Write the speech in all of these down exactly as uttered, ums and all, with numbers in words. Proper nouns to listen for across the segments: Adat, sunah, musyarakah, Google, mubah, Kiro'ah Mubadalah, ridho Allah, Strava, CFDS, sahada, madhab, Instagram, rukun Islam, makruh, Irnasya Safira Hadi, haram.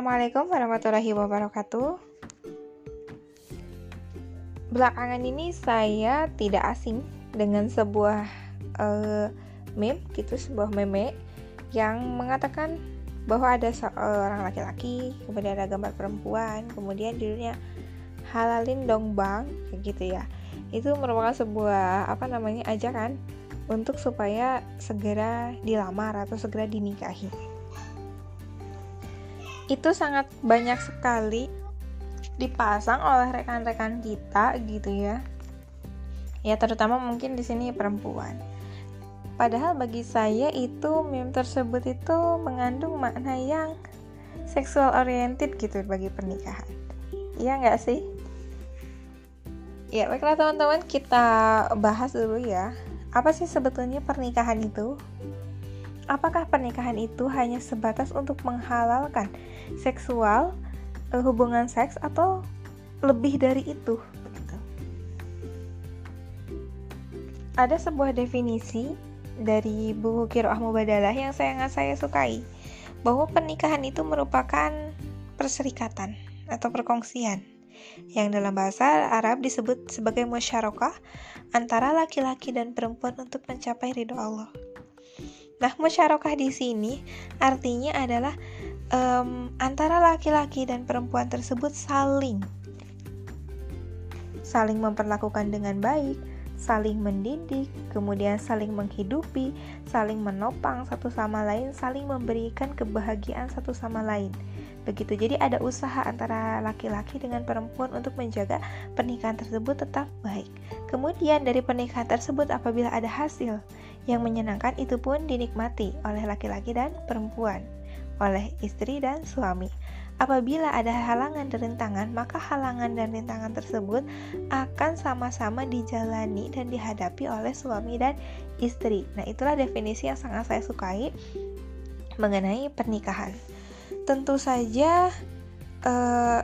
Assalamualaikum warahmatullahi wabarakatuh. Belakangan ini saya tidak asing dengan sebuah uh, meme, gitu, sebuah meme yang mengatakan bahwa ada seorang laki-laki, kemudian ada gambar perempuan, kemudian judulnya halalin dong bang, kayak gitu ya. Itu merupakan sebuah apa namanya ajakan untuk supaya segera dilamar atau segera dinikahi. Itu sangat banyak sekali dipasang oleh rekan-rekan kita gitu ya. Ya terutama mungkin di sini perempuan. Padahal bagi saya itu meme tersebut itu mengandung makna yang seksual oriented gitu bagi pernikahan. Iya enggak sih? Ya baiklah teman-teman, kita bahas dulu ya. Apa sih sebetulnya pernikahan itu? Apakah pernikahan itu hanya sebatas untuk menghalalkan seksual, hubungan seks, atau lebih dari itu? Ada sebuah definisi dari buku Kiro'ah Mubadalah yang sangat saya sukai, bahwa pernikahan itu merupakan perserikatan atau perkongsian yang dalam bahasa Arab disebut sebagai musyarakah antara laki-laki dan perempuan untuk mencapai ridho Allah. Nah, musyarakah di sini artinya adalah um, antara laki-laki dan perempuan tersebut saling saling memperlakukan dengan baik, saling mendidik, kemudian saling menghidupi, saling menopang satu sama lain, saling memberikan kebahagiaan satu sama lain. Begitu. Jadi ada usaha antara laki-laki dengan perempuan untuk menjaga pernikahan tersebut tetap baik. Kemudian dari pernikahan tersebut apabila ada hasil yang menyenangkan, itu pun dinikmati oleh laki-laki dan perempuan, oleh istri dan suami. Apabila ada halangan dan rintangan, maka halangan dan rintangan tersebut akan sama-sama dijalani dan dihadapi oleh suami dan istri. Nah, itulah definisi yang sangat saya sukai mengenai pernikahan. Tentu saja, eh,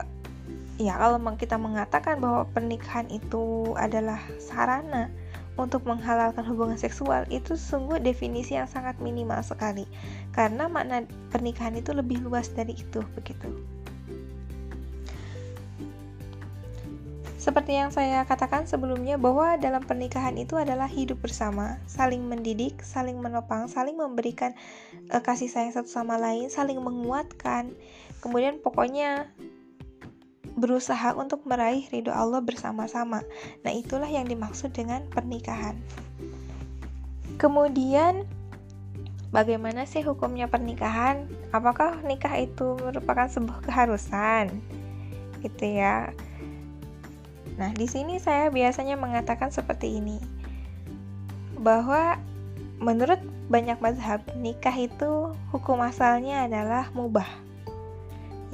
ya kalau kita mengatakan bahwa pernikahan itu adalah sarana untuk menghalalkan hubungan seksual, itu sungguh definisi yang sangat minimal sekali, karena makna pernikahan itu lebih luas dari itu, begitu. Seperti yang saya katakan sebelumnya, bahwa dalam pernikahan itu adalah hidup bersama, saling mendidik, saling menopang, saling memberikan eh, kasih sayang satu sama lain, saling menguatkan, kemudian pokoknya berusaha untuk meraih ridho Allah bersama-sama. Nah, itulah yang dimaksud dengan pernikahan. Kemudian, bagaimana sih hukumnya pernikahan? Apakah nikah itu merupakan sebuah keharusan? Gitu ya. Nah, di sini saya biasanya mengatakan seperti ini, bahwa menurut banyak mazhab, nikah itu hukum asalnya adalah mubah,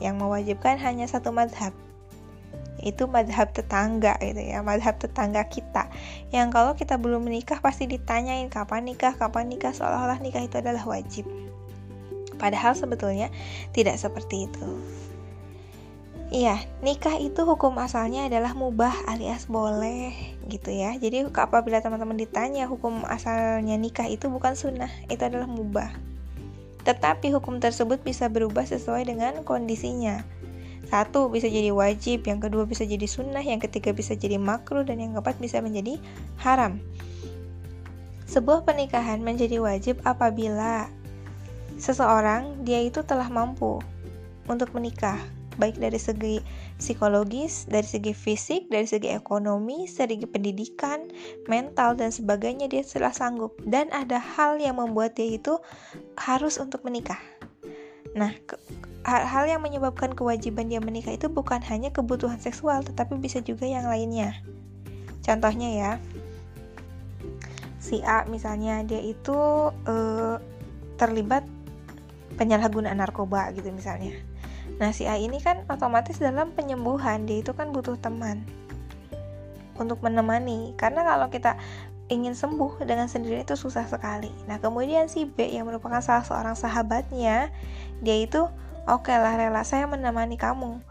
yang mewajibkan hanya satu mazhab, itu madhab tetangga gitu ya, madhab tetangga kita, yang kalau kita belum menikah pasti ditanyain kapan nikah, kapan nikah, seolah-olah nikah itu adalah wajib. Padahal sebetulnya tidak seperti itu. Iya, nikah itu hukum asalnya adalah mubah alias boleh gitu ya. Jadi apabila teman-teman ditanya hukum asalnya nikah itu bukan sunah, itu adalah mubah. Tetapi hukum tersebut bisa berubah sesuai dengan kondisinya. Satu, bisa jadi wajib, yang kedua bisa jadi sunnah, yang ketiga bisa jadi makruh, dan yang keempat bisa menjadi haram. Sebuah pernikahan menjadi wajib apabila seseorang dia itu telah mampu untuk menikah, baik dari segi psikologis, dari segi fisik, dari segi ekonomi, dari segi pendidikan, mental, dan sebagainya, dia telah sanggup, dan ada hal yang membuat dia itu harus untuk menikah. Nah, hal yang menyebabkan kewajiban dia menikah itu bukan hanya kebutuhan seksual, tetapi bisa juga yang lainnya. Contohnya ya, si A misalnya, dia itu eh, terlibat penyalahgunaan narkoba gitu misalnya. Nah, si A ini kan otomatis dalam penyembuhan, dia itu kan butuh teman untuk menemani, karena kalau kita ingin sembuh dengan sendiri itu susah sekali. Nah, kemudian si B yang merupakan salah seorang sahabatnya, dia itu oke lah, rela saya menemani kamu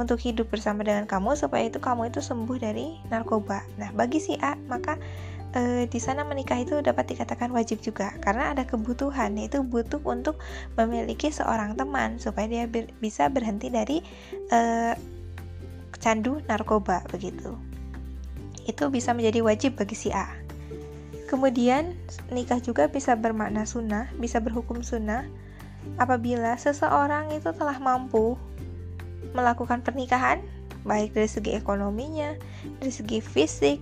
untuk hidup bersama dengan kamu supaya itu kamu itu sembuh dari narkoba. Nah, bagi si A maka e, di sana menikah itu dapat dikatakan wajib juga, karena ada kebutuhan, yaitu butuh untuk memiliki seorang teman supaya dia ber, bisa berhenti dari e, candu narkoba begitu. Itu bisa menjadi wajib bagi si A. Kemudian nikah juga bisa bermakna sunah, bisa berhukum sunah apabila seseorang itu telah mampu melakukan pernikahan, baik dari segi ekonominya, dari segi fisik,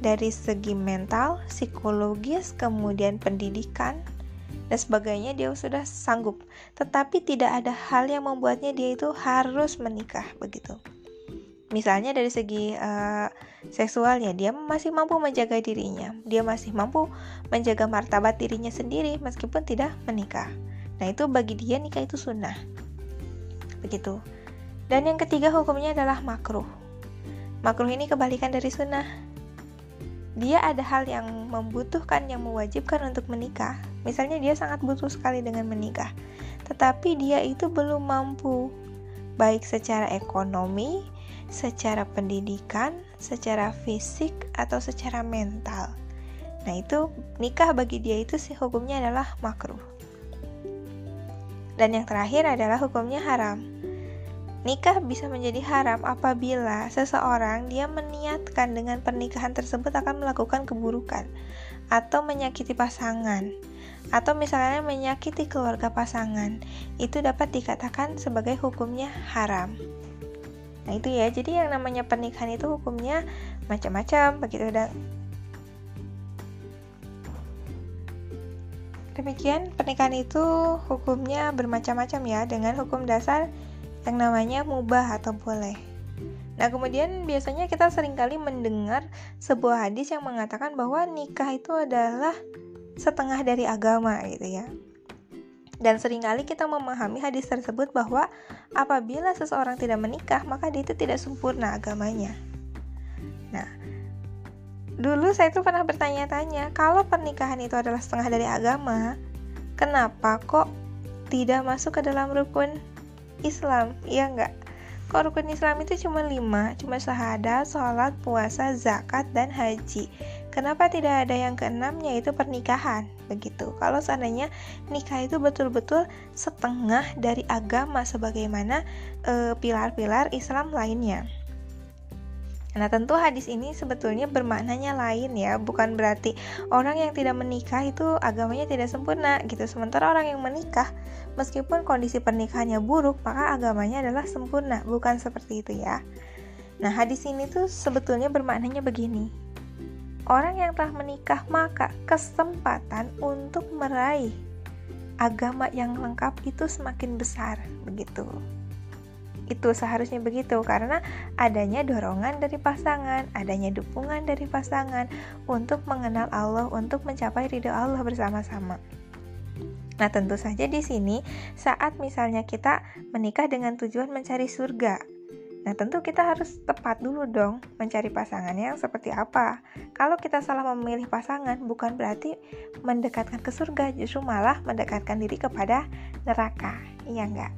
dari segi mental, psikologis, kemudian pendidikan dan sebagainya, dia sudah sanggup. Tetapi tidak ada hal yang membuatnya dia itu harus menikah begitu. Misalnya dari segi uh, seksualnya, dia masih mampu menjaga dirinya, dia masih mampu menjaga martabat dirinya sendiri meskipun tidak menikah. Nah, itu bagi dia nikah itu sunnah begitu. Dan yang ketiga hukumnya adalah makruh. Makruh ini kebalikan dari sunnah. Dia ada hal yang membutuhkan, yang mewajibkan untuk menikah. Misalnya dia sangat butuh sekali dengan menikah, tetapi dia itu belum mampu, baik secara ekonomi, secara pendidikan, secara fisik, atau secara mental. Nah, itu nikah bagi dia itu sih hukumnya adalah makruh. Dan yang terakhir adalah hukumnya haram. Nikah bisa menjadi haram apabila seseorang dia meniatkan dengan pernikahan tersebut akan melakukan keburukan atau menyakiti pasangan, atau misalnya menyakiti keluarga pasangan. Itu dapat dikatakan sebagai hukumnya haram. Nah, itu ya, jadi yang namanya pernikahan itu hukumnya macam-macam begitu. Dan demikian, pernikahan itu hukumnya bermacam-macam ya, dengan hukum dasar yang namanya mubah atau boleh. Nah, kemudian biasanya kita seringkali mendengar sebuah hadis yang mengatakan bahwa nikah itu adalah setengah dari agama gitu ya. Dan seringkali kita memahami hadis tersebut bahwa apabila seseorang tidak menikah, maka dia itu tidak sempurna agamanya. Nah, dulu saya itu pernah bertanya-tanya, kalau pernikahan itu adalah setengah dari agama, kenapa kok tidak masuk ke dalam rukun Islam, iya enggak? Kok rukun Islam itu cuma lima, cuma sahada, sholat, puasa, zakat, dan haji. Kenapa tidak ada yang keenam, yaitu pernikahan begitu? Kalau seandainya nikah itu betul-betul setengah dari agama sebagaimana e, pilar-pilar Islam lainnya. Nah, tentu hadis ini sebetulnya bermaknanya lain ya, bukan berarti orang yang tidak menikah itu agamanya tidak sempurna gitu. Sementara orang yang menikah, meskipun kondisi pernikahannya buruk, maka agamanya adalah sempurna, bukan seperti itu ya. Nah, hadis ini tuh sebetulnya bermaknanya begini. Orang yang telah menikah maka kesempatan untuk meraih agama yang lengkap itu semakin besar begitu. Itu seharusnya begitu, karena adanya dorongan dari pasangan, adanya dukungan dari pasangan untuk mengenal Allah, untuk mencapai ridho Allah bersama-sama. Nah, tentu saja di sini saat misalnya kita menikah dengan tujuan mencari surga, nah tentu kita harus tepat dulu dong mencari pasangan yang seperti apa. Kalau kita salah memilih pasangan, bukan berarti mendekatkan ke surga, justru malah mendekatkan diri kepada neraka, iya enggak?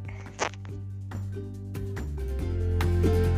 Thank you.